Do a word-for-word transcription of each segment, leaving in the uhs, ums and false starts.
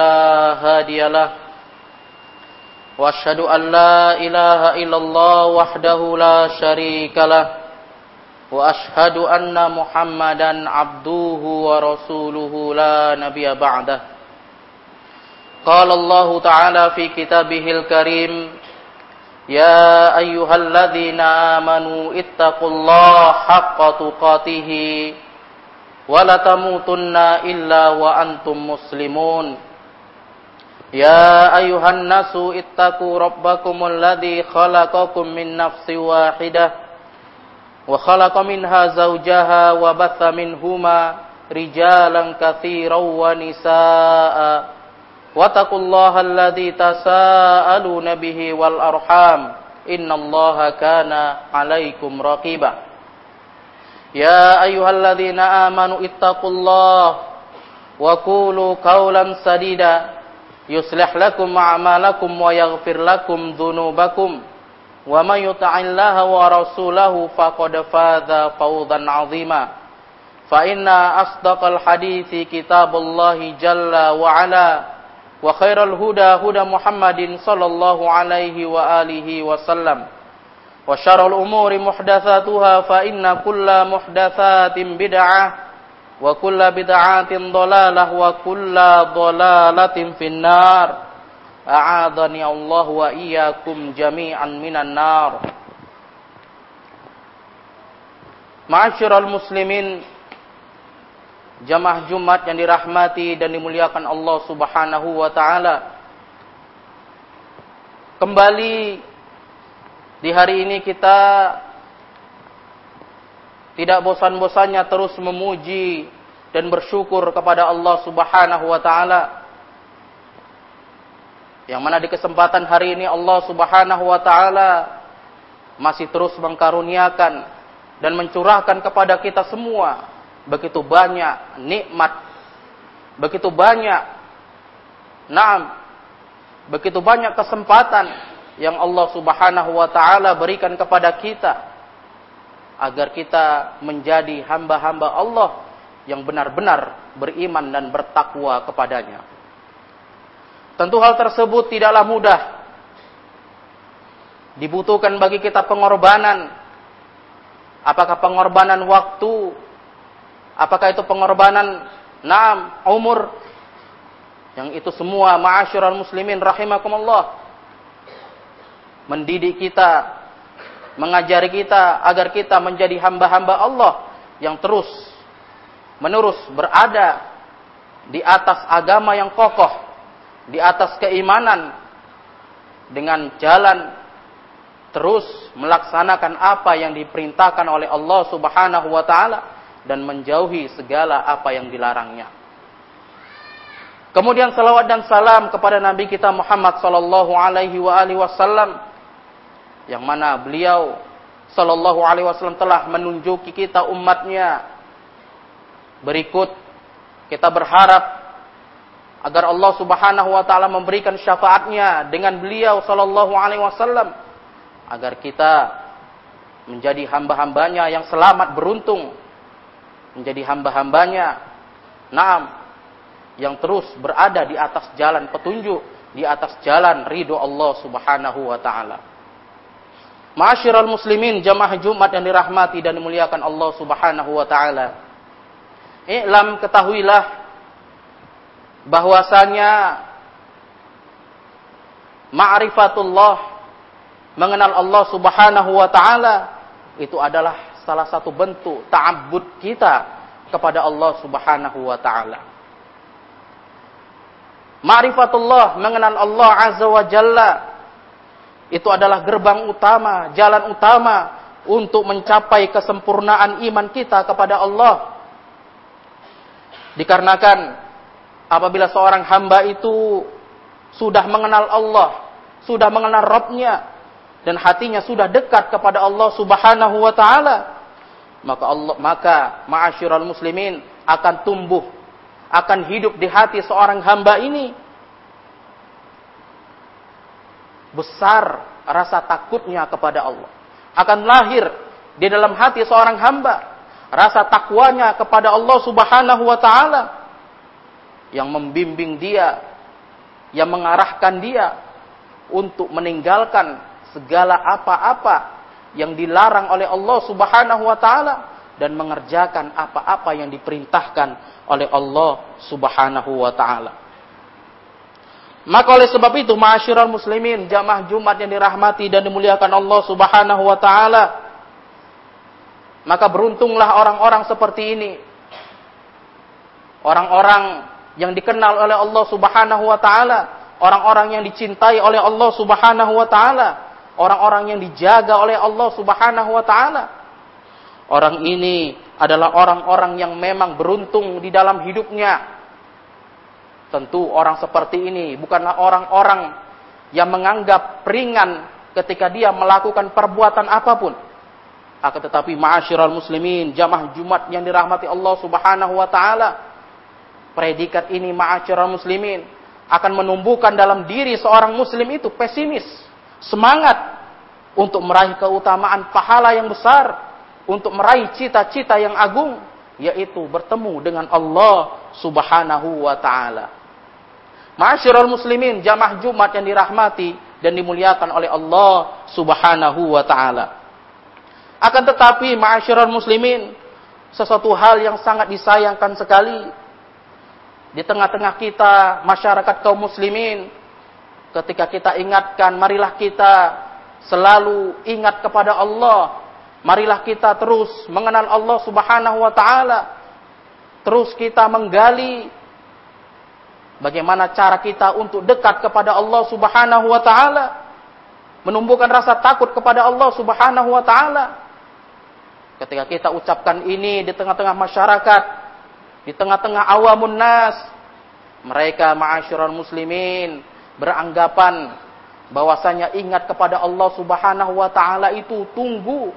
فلا هادي له وأشهد أن لا إله إلا الله وحده لا شريك له وأشهد أن محمدا عبده ورسوله لا نبي بعده قال الله تعالى في كتابه الكريم يا أيها الذين آمنوا اتقوا الله حق تقاته ولا تموتن إلا وأنتم مسلمون يا أيها الناس اتقوا ربكم الذي خلقكم من نفس واحدة وخلق منها زوجها وبث منهما رجالا كثيرا ونساء واتقوا الله الذي تساءلون به والأرحام إن الله كان عليكم رقيبا يا أيها الذين آمنوا اتقوا الله وقولوا قولا سديدا يصلح لكم أعمالكم ويغفر لكم ذنوبكم ومن يطع الله ورسوله فقد فاز فوزا عظيما فإن أصدق الحديث كتاب الله جل وعلا وخير الهدى هدى محمد صلى الله عليه وآله وسلم وشر الأمور محدثاتها فإن كل محدثات بدعة وكل بدعة ضلالة وكل ضلالة في النار أعاذني الله وإياكم جميعا من النار معاشر المسلمين. Jamaah Jumat yang dirahmati dan dimuliakan Allah Subhanahu wa taala. Kembali di hari ini kita tidak bosan-bosannya terus memuji dan bersyukur kepada Allah Subhanahu wa taala. Yang mana di kesempatan hari ini Allah Subhanahu wa taala masih terus mengkaruniakan dan mencurahkan kepada kita semua begitu banyak nikmat, begitu banyak naam, begitu banyak kesempatan yang Allah Subhanahu wa taala berikan kepada kita agar kita menjadi hamba-hamba Allah yang benar-benar beriman dan bertakwa kepadanya. Tentu hal tersebut tidaklah mudah. Dibutuhkan bagi kita pengorbanan. Apakah pengorbanan waktu? Apakah itu pengorbanan naam, umur? Yang itu semua ma'asyiral muslimin rahimakumullah mendidik kita, mengajari kita agar kita menjadi hamba-hamba Allah yang terus menerus berada di atas agama yang kokoh, di atas keimanan, dengan jalan terus melaksanakan apa yang diperintahkan oleh Allah Subhanahu wa taala dan menjauhi segala apa yang dilarangnya. Kemudian salawat dan salam kepada Nabi kita Muhammad sallallahu alaihi wasallam yang mana beliau sallallahu alaihi wasallam telah menunjuki kita umatnya. Berikut kita berharap agar Allah Subhanahu wa taala memberikan syafaatnya dengan beliau sallallahu alaihi wasallam agar kita menjadi hamba-hambanya yang selamat beruntung, menjadi hamba-hambanya naam yang terus berada di atas jalan petunjuk, di atas jalan ridho Allah Subhanahu wa taala. Ma'asyiral muslimin, jamaah Jumat yang dirahmati dan dimuliakan Allah Subhanahu wa taala. I'lam, ketahuilah bahwasanya ma'rifatullah, mengenal Allah Subhanahu wa taala itu adalah salah satu bentuk ta'abbud kita kepada Allah Subhanahu wa taala. Ma'rifatullah, mengenal Allah Azza wa Jalla, itu adalah gerbang utama, jalan utama untuk mencapai kesempurnaan iman kita kepada Allah. Dikarenakan apabila seorang hamba itu sudah mengenal Allah, sudah mengenal Rabb-nya, dan hatinya sudah dekat kepada Allah Subhanahu wa taala, maka Allah, maka ma'asyiral muslimin, akan tumbuh, akan hidup di hati seorang hamba ini besar rasa takutnya kepada Allah. Akan lahir di dalam hati seorang hamba rasa takwanya kepada Allah Subhanahu wa taala yang membimbing dia yang mengarahkan dia untuk meninggalkan segala apa-apa yang dilarang oleh Allah Subhanahu wa taala dan mengerjakan apa-apa yang diperintahkan oleh Allah Subhanahu wa taala. Maka oleh sebab itu, ma'asyiral muslimin, jamaah Jumat yang dirahmati dan dimuliakan Allah Subhanahu wa taala, maka beruntunglah orang-orang seperti ini. Orang-orang yang dikenal oleh Allah Subhanahu wa taala, orang-orang yang dicintai oleh Allah Subhanahu wa taala, orang-orang yang dijaga oleh Allah Subhanahu wa taala. Orang ini adalah orang-orang yang memang beruntung di dalam hidupnya. Tentu orang seperti ini bukanlah orang-orang yang menganggap ringan ketika dia melakukan perbuatan apapun. Akan tetapi ma'asyiral muslimin, jamaah Jumat yang dirahmati Allah Subhanahu wa taala, predikat ini ma'asyiral muslimin akan menumbuhkan dalam diri seorang muslim itu pesimis, semangat untuk meraih keutamaan pahala yang besar, untuk meraih cita-cita yang agung, yaitu bertemu dengan Allah Subhanahu wa taala. Ma'asyiral muslimin, jamaah Jumat yang dirahmati dan dimuliakan oleh Allah Subhanahu wa taala. Akan tetapi ma'asyiral muslimin, sesuatu hal yang sangat disayangkan sekali di tengah-tengah kita, masyarakat kaum muslimin, ketika kita ingatkan, marilah kita selalu ingat kepada Allah. Marilah kita terus mengenal Allah Subhanahu wa taala. Terus kita menggali bagaimana cara kita untuk dekat kepada Allah Subhanahu wa taala, menumbuhkan rasa takut kepada Allah Subhanahu wa taala. Ketika kita ucapkan ini di tengah-tengah masyarakat, di tengah-tengah awamun nas, mereka ma'asyiral muslimin beranggapan bahwasanya ingat kepada Allah Subhanahu wa taala itu tunggu,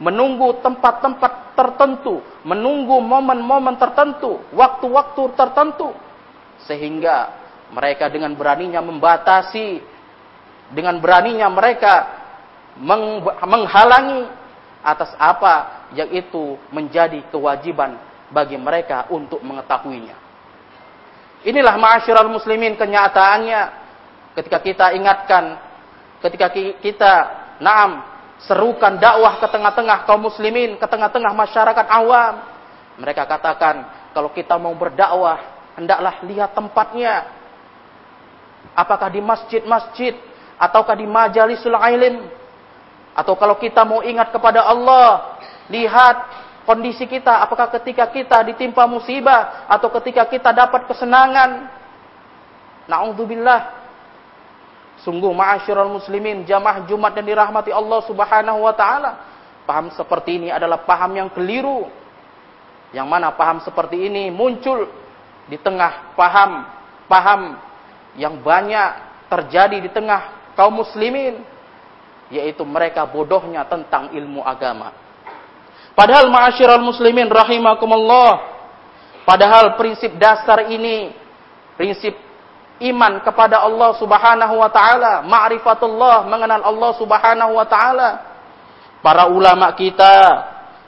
menunggu tempat-tempat tertentu, menunggu momen-momen tertentu, waktu-waktu tertentu, sehingga mereka dengan beraninya membatasi, dengan beraninya mereka meng- menghalangi atas apa yang itu menjadi kewajiban bagi mereka untuk mengetahuinya. Inilah ma'asyiral muslimin kenyataannya ketika kita ingatkan, ketika kita na'am serukan dakwah ke tengah-tengah kaum muslimin, ke tengah-tengah masyarakat awam. Mereka katakan, kalau kita mau berdakwah, hendaklah lihat tempatnya. Apakah di masjid-masjid, ataukah di majalisul ilm? Atau kalau kita mau ingat kepada Allah, lihat kondisi kita, apakah ketika kita ditimpa musibah atau ketika kita dapat kesenangan. Na'udzubillah. Sungguh ma'asyiral muslimin, jamaah Jumat dan dirahmati Allah Subhanahu wa taala, paham seperti ini adalah paham yang keliru. Yang mana paham seperti ini muncul di tengah paham paham yang banyak terjadi di tengah kaum muslimin, yaitu mereka bodohnya tentang ilmu agama. Padahal ma'asyiral muslimin rahimakumullah, padahal prinsip dasar ini, prinsip iman kepada Allah Subhanahu wa taala, ma'rifatullah, mengenal Allah Subhanahu wa taala. Para ulama kita,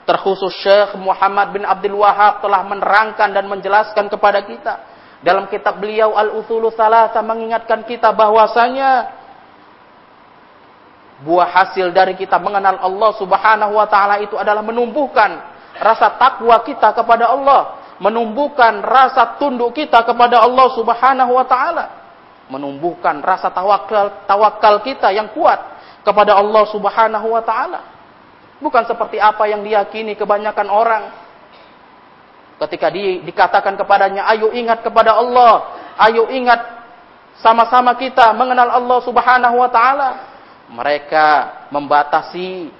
terkhusus Syekh Muhammad bin Abdul Wahhab, telah menerangkan dan menjelaskan kepada kita dalam kitab beliau Al-Ushulu Tsalatsa, mengingatkan kita bahwasanya buah hasil dari kita mengenal Allah Subhanahu wa taala itu adalah menumbuhkan rasa takwa kita kepada Allah, menumbuhkan rasa tunduk kita kepada Allah Subhanahu wa taala, menumbuhkan rasa tawakal tawakal kita yang kuat kepada Allah Subhanahu wa taala. Bukan seperti apa yang diyakini kebanyakan orang. Ketika di, dikatakan kepadanya, ayo ingat kepada Allah, ayo ingat sama-sama kita mengenal Allah Subhanahu wa taala, mereka membatasi,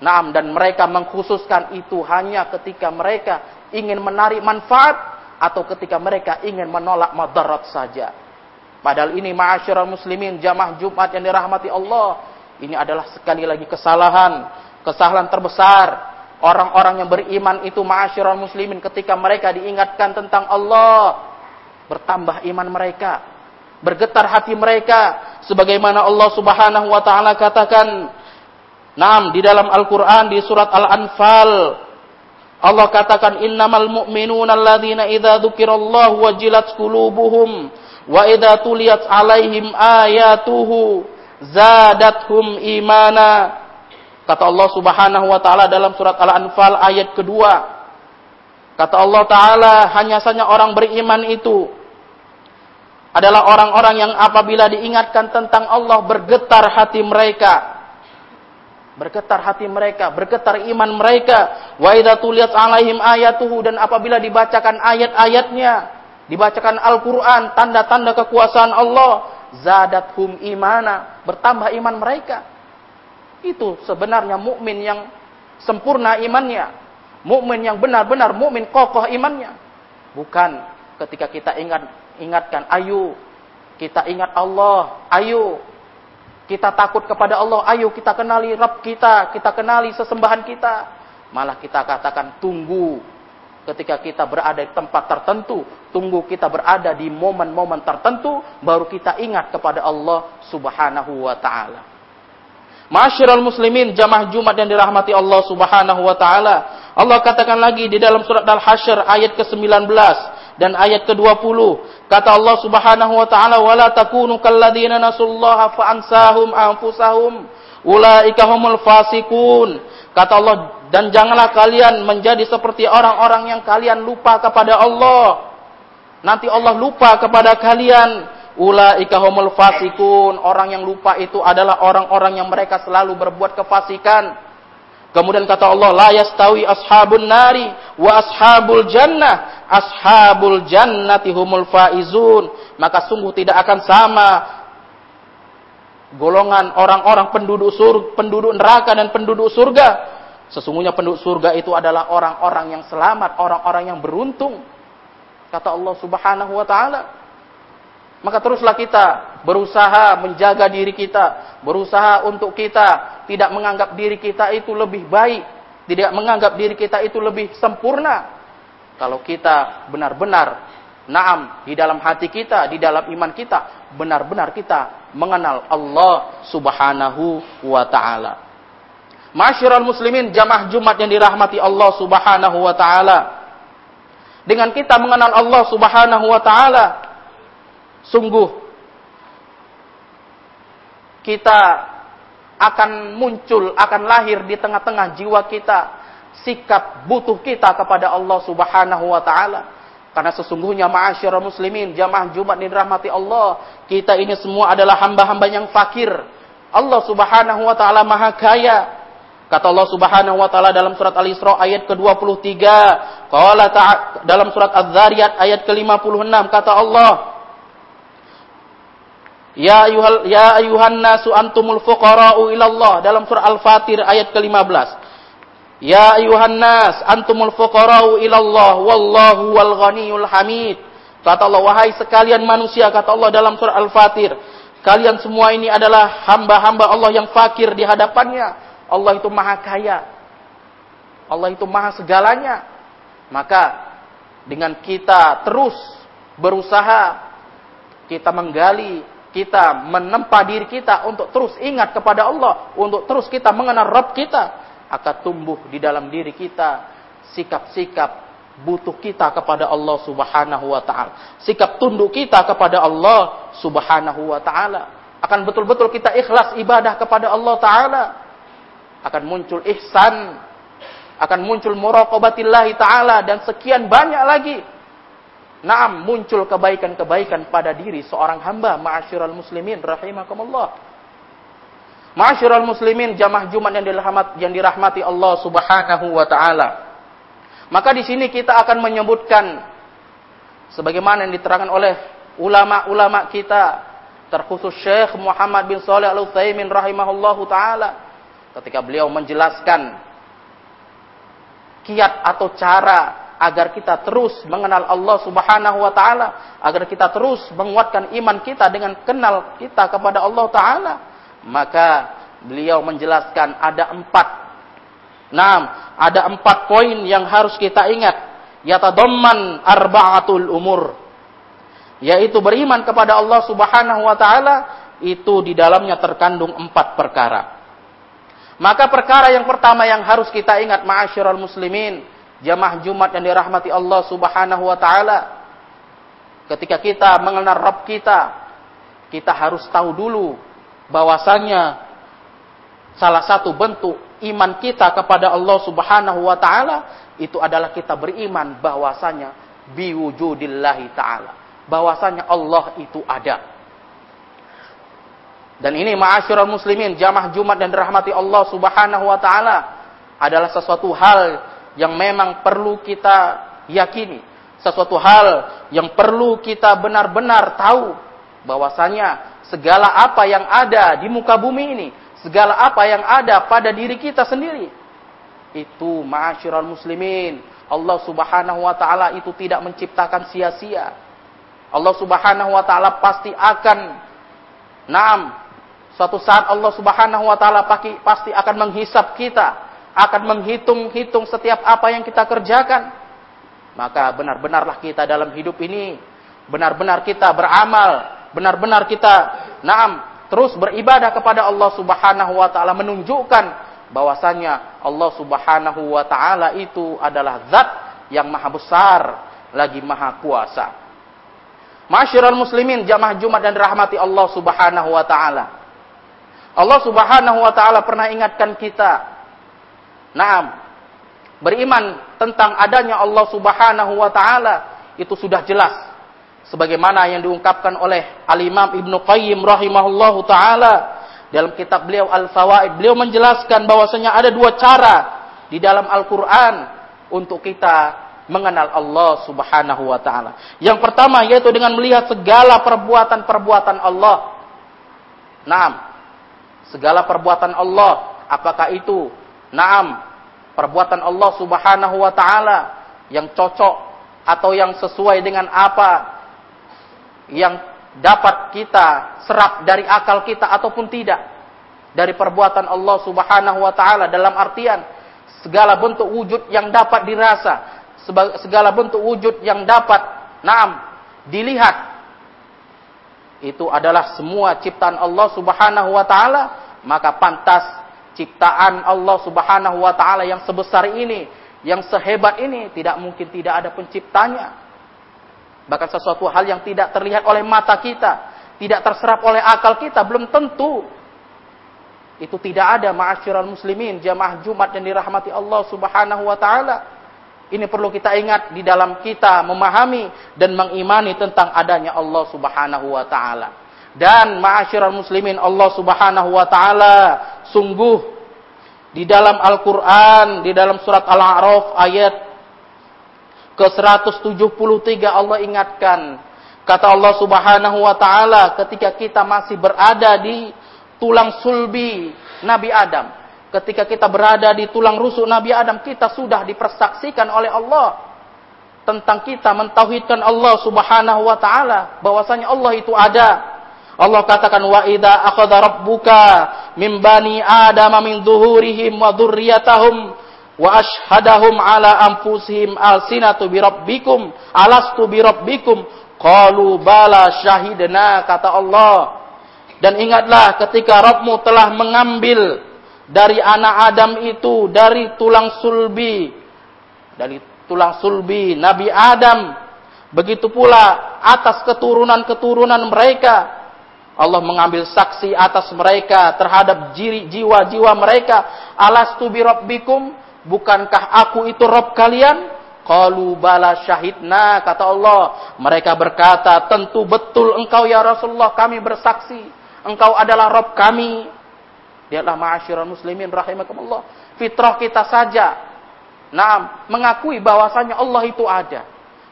naam, dan mereka mengkhususkan itu hanya ketika mereka ingin menarik manfaat atau ketika mereka ingin menolak madarat saja. Padahal ini ma'asyiral muslimin, jamaah Jumat yang dirahmati Allah, ini adalah sekali lagi kesalahan, kesalahan terbesar orang-orang yang beriman itu ma'asyiral muslimin. Ketika mereka diingatkan tentang Allah, bertambah iman mereka, bergetar hati mereka, sebagaimana Allah Subhanahu wa taala katakan, nam, di dalam Al-Qur'an di surat Al-Anfal, Allah katakan, innamal mu'minuna alladzina idza dzukirallahu wajilat qulubuhum Wa idza tuliyat 'alaihim ayatuhu zadathum imana. Kata Allah Subhanahu wa taala dalam surat Al-Anfal ayat kedua. Kata Allah taala, hanya saja orang beriman itu adalah orang-orang yang apabila diingatkan tentang Allah bergetar hati mereka. Bergetar hati mereka, bergetar iman mereka. Wa idza tuliyat 'alaihim ayatuhu, dan apabila dibacakan ayat-ayatnya, dibacakan Al-Qur'an, tanda-tanda kekuasaan Allah, zadathum imana, bertambah iman mereka. Itu sebenarnya mukmin yang sempurna imannya, mukmin yang benar-benar mukmin kokoh imannya. Bukan ketika kita ingat ingatkan, ayo kita ingat Allah, ayo kita takut kepada Allah, ayo kita kenali Rabb kita, kita kenali sesembahan kita. Malah kita katakan tunggu ketika kita berada di tempat tertentu, tunggu kita berada di momen-momen tertentu, baru kita ingat kepada Allah Subhanahu wa ta'ala. Ma'asyiral muslimin, jamaah Jumat yang dirahmati Allah Subhanahu wa taala. Allah katakan lagi di dalam surat Al-Hasyr ayat ke sembilan belas dan ayat ke dua puluh. Kata Allah Subhanahu wa taala, "Wala takunu kalladzina nasullaha fa ansahum anfusahum ulaika humul fasiqun." Kata Allah, dan janganlah kalian menjadi seperti orang-orang yang kalian lupa kepada Allah. Nanti Allah lupa kepada kalian. Ulaika humul fasikun, orang yang lupa itu adalah orang-orang yang mereka selalu berbuat kefasikan. Kemudian kata Allah, la yastawi ashabun nari wa ashabul jannah, ashabul jannati humul faizun. Maka sungguh tidak akan sama golongan orang-orang penduduk surga, penduduk neraka dan penduduk surga. Sesungguhnya penduduk surga itu adalah orang-orang yang selamat, orang-orang yang beruntung. Kata Allah Subhanahu wa taala. Maka teruslah kita berusaha menjaga diri kita, berusaha untuk kita tidak menganggap diri kita itu lebih baik, tidak menganggap diri kita itu lebih sempurna. Kalau kita benar-benar naam di dalam hati kita, di dalam iman kita, benar-benar kita mengenal Allah Subhanahu wa taala. Ma'asyiral muslimin, jamaah Jumat yang dirahmati Allah Subhanahu wa taala. Dengan kita mengenal Allah Subhanahu wa taala, sungguh kita akan muncul, akan lahir di tengah-tengah jiwa kita sikap butuh kita kepada Allah Subhanahu wa taala. Karena sesungguhnya ma'asyiral muslimin, jamaah Jumat yang dirahmati Allah, kita ini semua adalah hamba-hamba yang fakir. Allah Subhanahu wa taala maha kaya. Kata Allah Subhanahu wa taala dalam surat Al-Isra ayat ke dua puluh tiga, qala dalam surat Adz-Dzariyat ayat ke lima puluh enam, kata Allah, Ya ayuhal ya ayuhan nasu antumul fuqara'u ilallah, dalam surah Al-Fatir ayat ke lima belas. Ya ayuhan nas antumul fuqara'u ilallah wallahu wal ghaniyul hamid. Kata Allah, wahai sekalian manusia, kata Allah dalam surah Al-Fatir, kalian semua ini adalah hamba-hamba Allah yang fakir di hadapannya. Allah itu maha kaya. Allah itu maha segalanya. Maka dengan kita terus berusaha, kita menggali, kita menempa diri kita untuk terus ingat kepada Allah, untuk terus kita mengenal Rabb kita, akan tumbuh di dalam diri kita sikap-sikap butuh kita kepada Allah Subhanahu wa taala. Sikap tunduk kita kepada Allah Subhanahu wa taala. Akan betul-betul kita ikhlas ibadah kepada Allah taala. Akan muncul ihsan, akan muncul muraqabatillahi taala, dan sekian banyak lagi. Naam, muncul kebaikan-kebaikan pada diri seorang hamba, ma'asyiral muslimin rahimakumullah. Ma'asyiral muslimin, jamaah Jumat yang dirahmati, yang dirahmati Allah Subhanahu wa taala. Maka di sini kita akan menyebutkan sebagaimana yang diterangkan oleh ulama-ulama kita, terkhusus Syekh Muhammad bin Shalih Al-Utsaimin rahimahullahu taala, ketika beliau menjelaskan kiat atau cara agar kita terus mengenal Allah Subhanahu wa taala, agar kita terus menguatkan iman kita dengan kenal kita kepada Allah taala. Maka beliau menjelaskan ada empat enam ada empat poin yang harus kita ingat, yatadamman arba'atul umur, yaitu beriman kepada Allah Subhanahu wa taala itu di dalamnya terkandung empat perkara. Maka perkara yang pertama yang harus kita ingat, ma'asyiral muslimin, jamaah Jumat yang dirahmati Allah Subhanahu wa taala, Ketika kita mengenal Rabb kita, kita harus tahu dulu bahwasanya salah satu bentuk iman kita kepada Allah Subhanahu wa taala itu adalah kita beriman bahwasanya biwujudillahi taala, bahwasanya Allah itu ada. Dan ini ma'asyiral muslimin, jamaah Jumat yang dirahmati Allah Subhanahu wa taala, adalah sesuatu hal yang memang perlu kita yakini, sesuatu hal yang perlu kita benar-benar tahu bahwasanya segala apa yang ada di muka bumi ini, segala apa yang ada pada diri kita sendiri itu, ma'asyiral muslimin, Allah Subhanahu wa taala itu tidak menciptakan sia-sia. Allah Subhanahu wa taala pasti akan naam suatu saat Allah Subhanahu wa taala pasti akan menghisap kita, akan menghitung-hitung setiap apa yang kita kerjakan. Maka benar-benarlah kita dalam hidup ini, benar-benar kita beramal, benar-benar kita naam terus beribadah kepada Allah Subhanahu wa taala, menunjukkan bahwasanya Allah Subhanahu wa taala itu adalah zat yang maha besar lagi maha kuasa. Ma'asyiral muslimin, jamaah Jumat dan dirahmati Allah Subhanahu wa taala. Allah Subhanahu wa taala pernah ingatkan kita Naam, beriman tentang adanya Allah Subhanahu wa taala itu sudah jelas sebagaimana yang diungkapkan oleh Al-Imam Ibnu Qayyim rahimahullahu taala dalam kitab beliau Al-Fawaid. Beliau menjelaskan bahwasanya ada dua cara di dalam Al-Qur'an untuk kita mengenal Allah Subhanahu wa taala. Yang pertama yaitu dengan melihat segala perbuatan-perbuatan Allah. Naam, segala perbuatan Allah, apakah itu naam perbuatan Allah Subhanahu wa taala yang cocok atau yang sesuai dengan apa yang dapat kita serap dari akal kita ataupun tidak, dari perbuatan Allah Subhanahu wa taala, dalam artian segala bentuk wujud yang dapat dirasa, segala bentuk wujud yang dapat naam dilihat, itu adalah semua ciptaan Allah Subhanahu wa taala. Maka pantas ciptaan Allah Subhanahu wa taala yang sebesar ini, yang sehebat ini, tidak mungkin tidak ada penciptanya. Bahkan sesuatu hal yang tidak terlihat oleh mata kita, tidak terserap oleh akal kita, belum tentu itu tidak ada, ma'asyiral muslimin, jamaah Jumat yang dirahmati Allah Subhanahu wa taala. Ini perlu kita ingat di dalam kita memahami dan mengimani tentang adanya Allah Subhanahu wa taala. Dan ma'asyiral muslimin, Allah Subhanahu wa taala sungguh di dalam Al-Qur'an, di dalam surat Al-A'raf ayat ke seratus tujuh puluh tiga Allah ingatkan, kata Allah Subhanahu wa taala, ketika kita masih berada di tulang sulbi Nabi Adam, ketika kita berada di tulang rusuk Nabi Adam, kita sudah dipersaksikan oleh Allah tentang kita mentauhidkan Allah Subhanahu wa taala, bahwasanya Allah itu ada. Allah katakan, wa idza akhadha rabbuka min bani adama min zuhurihim wa dzurriyyatahum wa ashhadahum ala anfusihim alsinatu birabbikum alastu birabbikum qalu bala syahidna, kata Allah. Dan ingatlah ketika Rabbmu telah mengambil dari anak Adam itu, dari tulang sulbi, dari tulang sulbi Nabi Adam, begitu pula atas keturunan-keturunan mereka, Allah mengambil saksi atas mereka terhadap jiri, jiwa-jiwa mereka. Alastu birabbikum, bukankah aku itu Rabb kalian? Qalu bala syahidna, kata Allah. Mereka berkata, tentu betul engkau ya Rasulullah, kami bersaksi engkau adalah Rabb kami. Lihatlah ma'asyiral muslimin rahimakumullah, fitrah kita saja nah, mengakui bahwasanya Allah itu ada,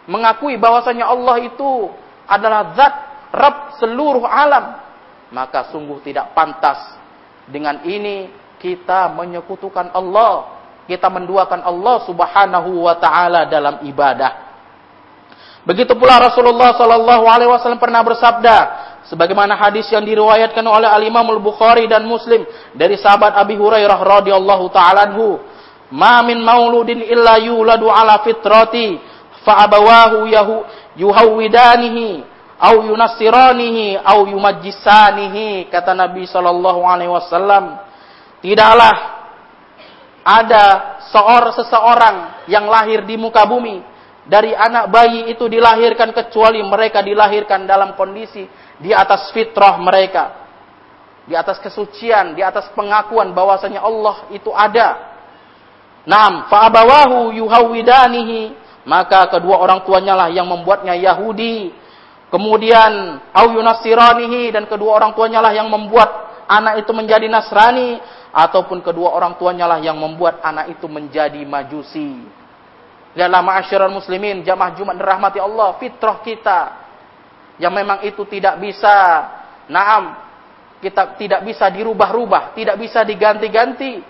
mengakui bahwasanya Allah itu adalah zat Rabb seluruh alam. Maka sungguh tidak pantas dengan ini kita menyekutukan Allah, kita menduakan Allah Subhanahu wa taala dalam ibadah. Begitu pula Rasulullah sallallahu alaihi wasallam pernah bersabda sebagaimana hadis yang diriwayatkan oleh Al-Imam Al-Bukhari dan Muslim dari sahabat Abi Hurairah radhiyallahu taala anhu, "Ma min mauludin illa yuladu ala fitrati fa abawahu yuhawwidanihi au yunassiranihi au yumajjisanihi," kata Nabi sallallahu alaihi wasallam. Tidaklah ada seorang seseorang yang lahir di muka bumi dari anak bayi itu dilahirkan kecuali mereka dilahirkan dalam kondisi di atas fitrah mereka, di atas kesucian, di atas pengakuan bahwasanya Allah itu ada. Naam, fa abawahu yuhawidanihi, maka kedua orang tuanya lah yang membuatnya Yahudi. Kemudian au yunasiranihi, dan kedua orang tuanya lah yang membuat anak itu menjadi Nasrani, ataupun kedua orang tuanya lah yang membuat anak itu menjadi Majusi. Lihatlah ma'asyiral muslimin, jamaah Jumat dirahmati Allah, fitrah kita yang memang itu tidak bisa, naam, kita tidak bisa dirubah-rubah, tidak bisa diganti-ganti,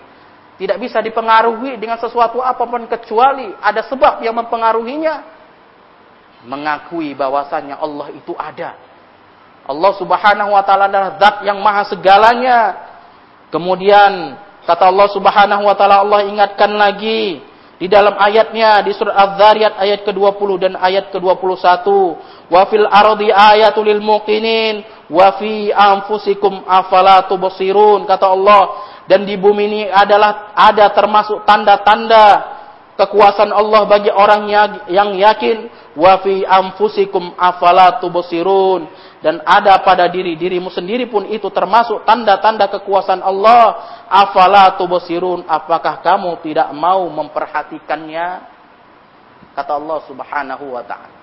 tidak bisa dipengaruhi dengan sesuatu apapun kecuali ada sebab yang mempengaruhinya. Mengakui bahwasannya Allah itu ada. Allah subhanahu wa ta'ala adalah zat yang maha segalanya. Kemudian kata Allah subhanahu wa ta'ala, Allah ingatkan lagi di dalam ayatnya di surat Az-Zariyat ayat ke dua puluh dan ayat ke dua puluh satu, wa fil ardi ayatul lil muqinin wa fi anfusikum afala tubsirun. Kata Allah, dan di bumi ini adalah ada termasuk tanda-tanda kekuasaan Allah bagi orang yang yakin, wa fi anfusikum afala tubsirun, dan ada pada diri dirimu sendiri pun itu termasuk tanda-tanda kekuasaan Allah. Afala tubsirun, apakah kamu tidak mau memperhatikannya? Kata Allah subhanahu wa ta'ala.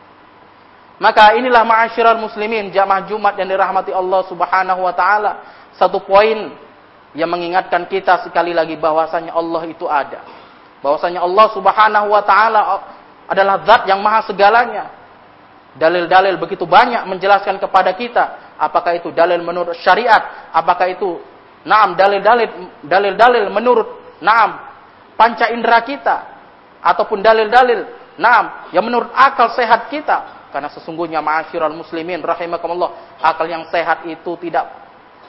Maka inilah ma'asyiral muslimin, jamaah Jumat yang dirahmati Allah subhanahu wa ta'ala, satu poin yang mengingatkan kita sekali lagi bahwasanya Allah itu ada. Bahwasanya Allah subhanahu wa ta'ala adalah zat yang maha segalanya. Dalil-dalil begitu banyak menjelaskan kepada kita. Apakah itu dalil menurut syariat? Apakah itu naam dalil-dalil dalil-dalil menurut naam panca indera kita? Ataupun dalil-dalil naam yang menurut akal sehat kita? Karena sesungguhnya ma'asyiral muslimin rahimakumullah, akal yang sehat itu tidak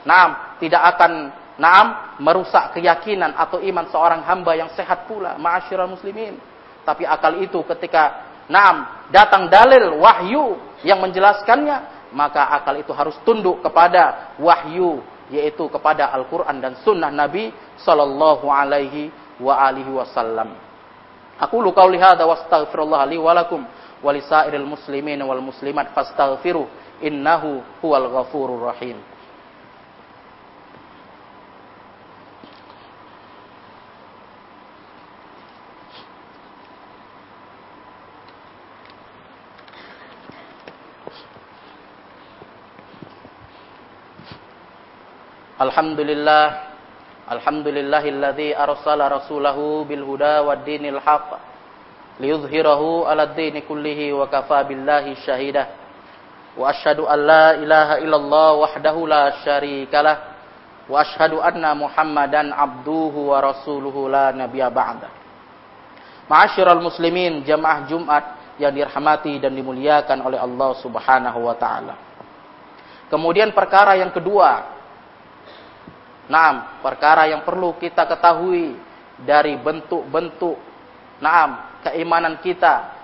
naam tidak akan Naam, merusak keyakinan atau iman seorang hamba yang sehat pula, ma'asyiral muslimin. Tapi akal itu ketika naam datang dalil wahyu yang menjelaskannya, maka akal itu harus tunduk kepada wahyu, yaitu kepada Al-Quran dan Sunnah Nabi Sallallahu Alaihi Wa Alihi Wasallam. Aku lu qauli hadza wa astaghfirullah li wa lakum wa lisairil muslimin wal muslimat fastaghfiru innahu huwal ghafurur rahim. Alhamdulillah, alhamdulillahilladzi arsala rasulahu bil huda wad dinil haq liyuzhirahu 'alad dini kullihi wa kafa billahi syahida. Wa asyhadu an la ilaha illallah wahdahu la syarikalah wa asyhadu anna Muhammadan 'abduhu wa rasuluhu la nabiyya ba'da. Ma'asyiral muslimin, jamaah Jumat yang dirahmati dan dimuliakan oleh Allah Subhanahu wa taala. Kemudian perkara yang kedua, Naam, perkara yang perlu kita ketahui dari bentuk-bentuk naam keimanan kita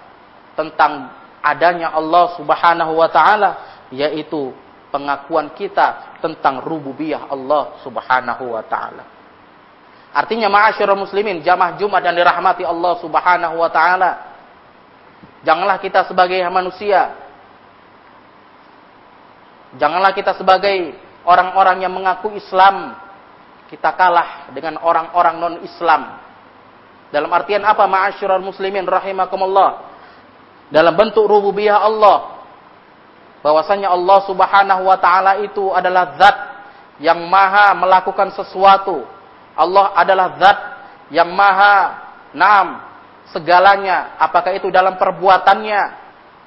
tentang adanya Allah Subhanahu wa taala, yaitu pengakuan kita tentang rububiyah Allah Subhanahu wa taala. Artinya ma'asyiral muslimin, jamaah Jumat yang dirahmati Allah Subhanahu wa taala, janganlah kita sebagai manusia, janganlah kita sebagai orang-orang yang mengaku Islam kita kalah dengan orang-orang non-Islam. Dalam artian apa, ma'asyiral muslimin rahimakumullah? Dalam bentuk rububiyah Allah, bahwasanya Allah subhanahu wa ta'ala itu adalah zat yang maha melakukan sesuatu. Allah adalah zat yang maha naam segalanya. Apakah itu dalam perbuatannya,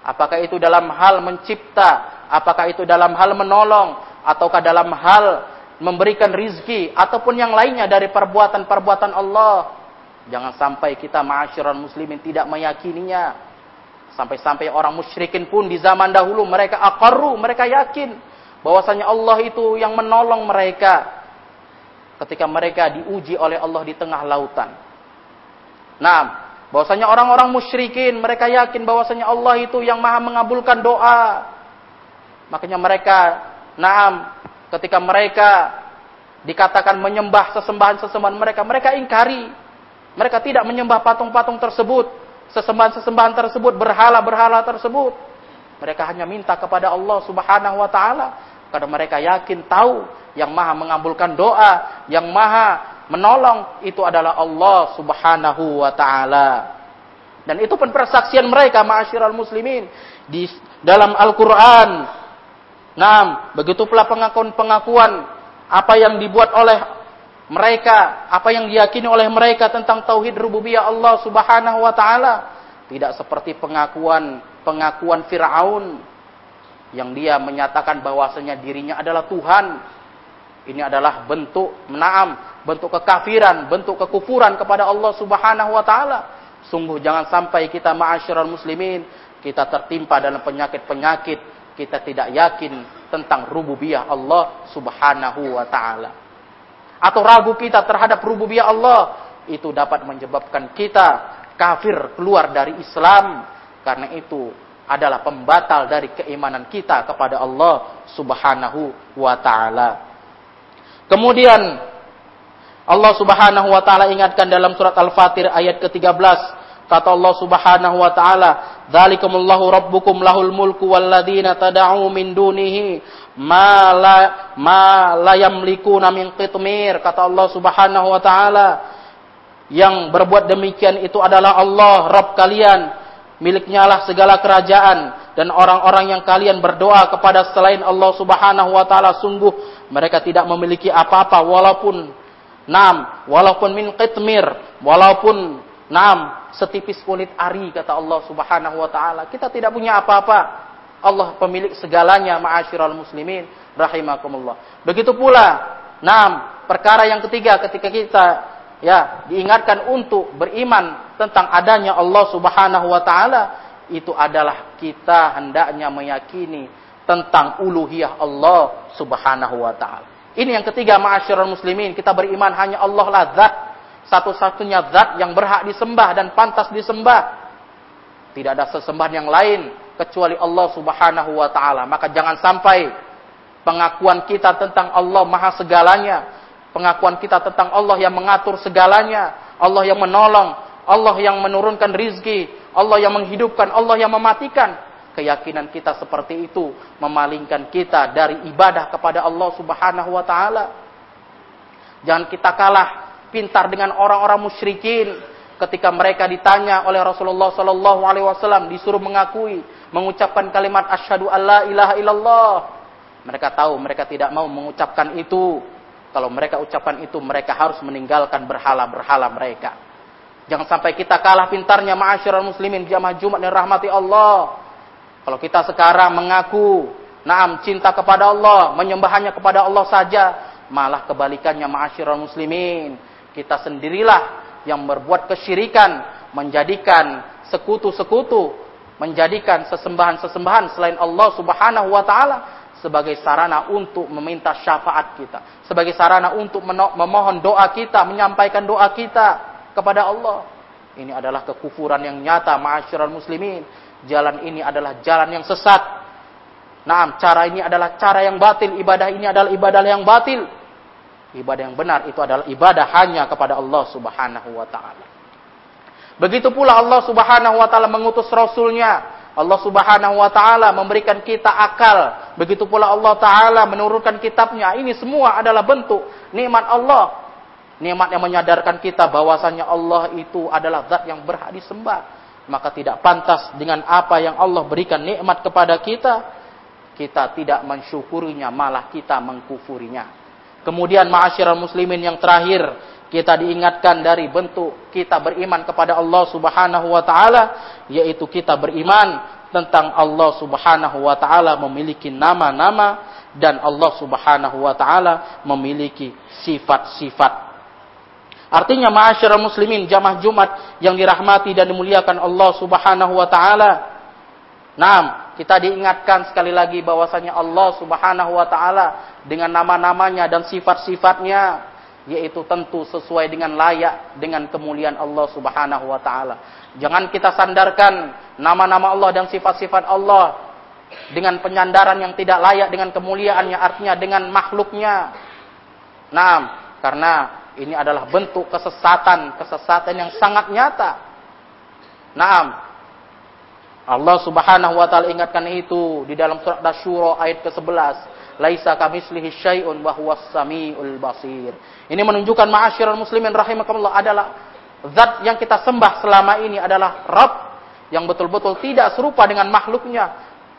apakah itu dalam hal mencipta, apakah itu dalam hal menolong, ataukah dalam hal memberikan rizki, ataupun yang lainnya dari perbuatan-perbuatan Allah. Jangan sampai kita ma'asyiral muslimin tidak meyakininya. Sampai-sampai orang musyrikin pun di zaman dahulu mereka aqarru, mereka yakin bahwasanya Allah itu yang menolong mereka ketika mereka diuji oleh Allah di tengah lautan. Nah, bahwasanya orang-orang musyrikin mereka yakin bahwasanya Allah itu yang maha mengabulkan doa. Makanya mereka Naam, ketika mereka dikatakan menyembah sesembahan-sesembahan mereka, mereka ingkari. Mereka tidak menyembah patung-patung tersebut. sesembahan-sesembahan tersebut, berhala-berhala tersebut. Mereka hanya minta kepada Allah Subhanahu wa taala karena mereka yakin tahu yang Maha mengabulkan doa, yang Maha menolong itu adalah Allah Subhanahu wa taala. Dan itu pun persaksian mereka, ma'asyiral muslimin, di dalam Al-Qur'an. Nah, begitu pula pengakuan-pengakuan apa yang dibuat oleh mereka, apa yang diyakini oleh mereka tentang tauhid rububiyah Allah Subhanahu wa taala, tidak seperti pengakuan-pengakuan Firaun yang dia menyatakan bahwasanya dirinya adalah Tuhan. Ini adalah bentuk mena'am, bentuk kekafiran, bentuk kekufuran kepada Allah Subhanahu wa taala. Sungguh jangan sampai kita, ma'asyiral muslimin, kita tertimpa dalam penyakit-penyakit, kita tidak yakin tentang rububiyah Allah Subhanahu wa taala. Atau ragu kita terhadap rububiyah Allah, itu dapat menyebabkan kita kafir, keluar dari Islam. Karena itu adalah pembatal dari keimanan kita kepada Allah Subhanahu wa taala. Kemudian Allah Subhanahu wa taala ingatkan dalam surat Al-Fatir ayat ke tiga belas, kata Allah Subhanahu wa taala, "Dzalikumullahu rabbukum lahul mulku walladzina tad'u min dunihi ma la ma la yamlikuna min qitmir." Kata Allah Subhanahu wa taala, yang berbuat demikian itu adalah Allah Rabb kalian, miliknya lah segala kerajaan. Dan orang-orang yang kalian berdoa kepada selain Allah Subhanahu wa taala, sungguh mereka tidak memiliki apa-apa, walaupun nam, walaupun min qitmir, walaupun nam, setipis kulit ari, kata Allah Subhanahu wa taala. Kita tidak punya apa-apa. Allah pemilik segalanya, ma'asyiral muslimin rahimakumullah. Begitu pula nam, perkara yang ketiga ketika kita ya diingatkan untuk beriman tentang adanya Allah Subhanahu wa taala, itu adalah kita hendaknya meyakini tentang uluhiyah Allah Subhanahu wa taala. Ini yang ketiga, ma'asyiral muslimin, kita beriman hanya Allah lah zat, satu-satunya zat yang berhak disembah dan pantas disembah. Tidak ada sesembahan yang lain kecuali Allah Subhanahu wa taala. Maka jangan sampai pengakuan kita tentang Allah Maha segalanya, pengakuan kita tentang Allah yang mengatur segalanya, Allah yang menolong, Allah yang menurunkan rizki, Allah yang menghidupkan, Allah yang mematikan, keyakinan kita seperti itu memalingkan kita dari ibadah kepada Allah Subhanahu wa taala. Jangan kita kalah pintar dengan orang-orang musyrikin ketika mereka ditanya oleh Rasulullah sallallahu alaihi wasallam, disuruh mengakui, mengucapkan kalimat asyhadu alla ilaha illallah. Mereka tahu mereka tidak mau mengucapkan itu. Kalau mereka ucapkan itu, mereka harus meninggalkan berhala-berhala mereka. Jangan sampai kita kalah pintarnya, ma'asyiral muslimin, jamaah Jumat yang rahmati Allah. Kalau kita sekarang mengaku, naam, cinta kepada Allah, menyembahnya kepada Allah saja, malah kebalikannya, ma'asyiral muslimin. Kita sendirilah yang berbuat kesyirikan, menjadikan sekutu-sekutu, menjadikan sesembahan-sesembahan selain Allah Subhanahu wa taala sebagai sarana untuk meminta syafaat kita, sebagai sarana untuk memohon doa kita, menyampaikan doa kita kepada Allah. Ini adalah kekufuran yang nyata, ma'asyiral muslimin. Jalan ini adalah jalan yang sesat. Naam, cara ini adalah cara yang batil. Ibadah ini adalah ibadah yang batil. Ibadah yang benar itu adalah ibadah hanya kepada Allah Subhanahu wa ta'ala. Begitu pula Allah Subhanahu wa ta'ala mengutus Rasulnya. Allah Subhanahu wa ta'ala memberikan kita akal. Begitu pula Allah ta'ala menurunkan kitabnya. Ini semua adalah bentuk nikmat Allah. Nikmat yang menyadarkan kita bahwasanya Allah itu adalah zat yang berhak disembah. Maka tidak pantas dengan apa yang Allah berikan nikmat kepada kita, kita tidak mensyukurinya, malah kita mengkufurinya. Kemudian ma'asyiral muslimin, yang terakhir, kita diingatkan dari bentuk kita beriman kepada Allah Subhanahu wa taala, yaitu kita beriman tentang Allah Subhanahu wa taala memiliki nama-nama dan Allah Subhanahu wa taala memiliki sifat-sifat. Artinya, ma'asyiral muslimin, jamaah Jumat yang dirahmati dan dimuliakan Allah Subhanahu wa taala. Naam, kita diingatkan sekali lagi bahwasanya Allah Subhanahu wa taala dengan nama-namanya dan sifat-sifatnya, yaitu tentu sesuai dengan layak dengan kemuliaan Allah Subhanahu wa taala. Jangan kita sandarkan nama-nama Allah dan sifat-sifat Allah dengan penyandaran yang tidak layak dengan kemuliaannya, artinya dengan makhluknya. Naam, karena ini adalah bentuk kesesatan, kesesatan yang sangat nyata. Naam. Allah Subhanahu wa taala ingatkan itu di dalam surat Asy-Syura ayat ke sebelas, laisa kamitslihi syai'un wa huwas samiul basir. Ini menunjukkan ma'asyiral muslimin rahimakumullah adalah zat yang kita sembah selama ini adalah Rabb yang betul-betul tidak serupa dengan makhluknya,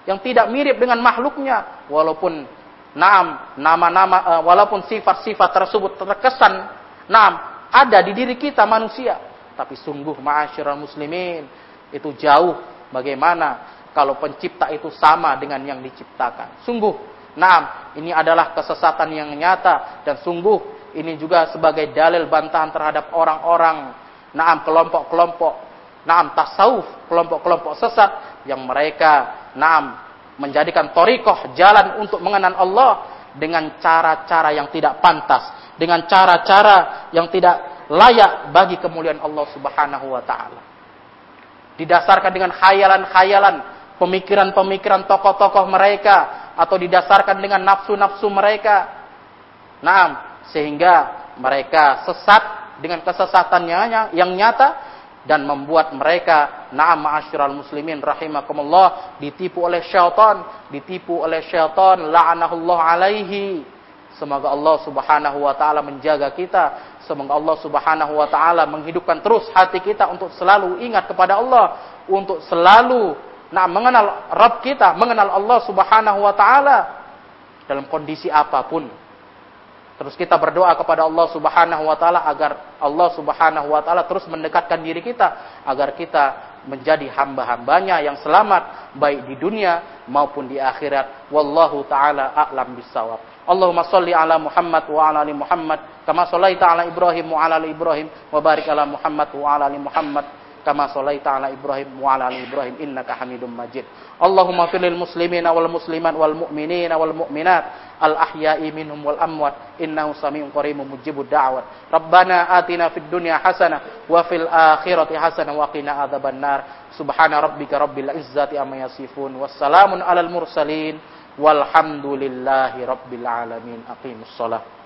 yang tidak mirip dengan makhluknya, walaupun naam nama-nama walaupun sifat-sifat tersebut terkesan naam ada di diri kita manusia, tapi sungguh ma'asyiral muslimin itu jauh bagaimana kalau pencipta itu sama dengan yang diciptakan. Sungguh naam, ini adalah kesesatan yang nyata, dan sungguh ini juga sebagai dalil bantahan terhadap orang-orang naam kelompok-kelompok naam tasawuf, kelompok-kelompok sesat yang mereka naam menjadikan thariqah jalan untuk mengenal Allah dengan cara-cara yang tidak pantas, dengan cara-cara yang tidak layak bagi kemuliaan Allah Subhanahu wa taala. Didasarkan dengan khayalan-khayalan, pemikiran-pemikiran tokoh-tokoh mereka, atau didasarkan dengan nafsu-nafsu mereka. Naam, sehingga mereka sesat dengan kesesatannya yang nyata dan membuat mereka naam ma'asyiral muslimin rahimakumullah ditipu oleh syaitan, ditipu oleh syaitan la'anahullah alaihi. Semoga Allah Subhanahu wa taala menjaga kita, semoga Allah Subhanahu wa taala menghidupkan terus hati kita untuk selalu ingat kepada Allah, untuk selalu nah, mengenal Rabb kita, mengenal Allah Subhanahu wa taala dalam kondisi apapun. Terus kita berdoa kepada Allah Subhanahu wa taala agar Allah Subhanahu wa taala terus mendekatkan diri kita agar kita menjadi hamba-hambanya yang selamat baik di dunia maupun di akhirat. Wallahu taala a'lam bissawab. Allahumma shalli ala Muhammad wa ala ali Muhammad kama shallaita ala Ibrahim wa ala ali Ibrahim wa barik ala Muhammad wa ala ali Muhammad kama shalaita ala Ibrahim wa ala ali Ibrahim innaka Hamidum Majid. Allahumma firlil muslimina wal muslimat wal mu'minina wal mu'minat al ahya'i minhum wal amwat innahu samiun qarimun mujibud da'wat. Rabbana atina fid dunya hasanah wa fil akhirati hasanah wa qina adzabannar. Subhana rabbika rabbil izzati amma yasifun wassalamun alal mursalin walhamdulillahi rabbil alamin. Aqimussalah.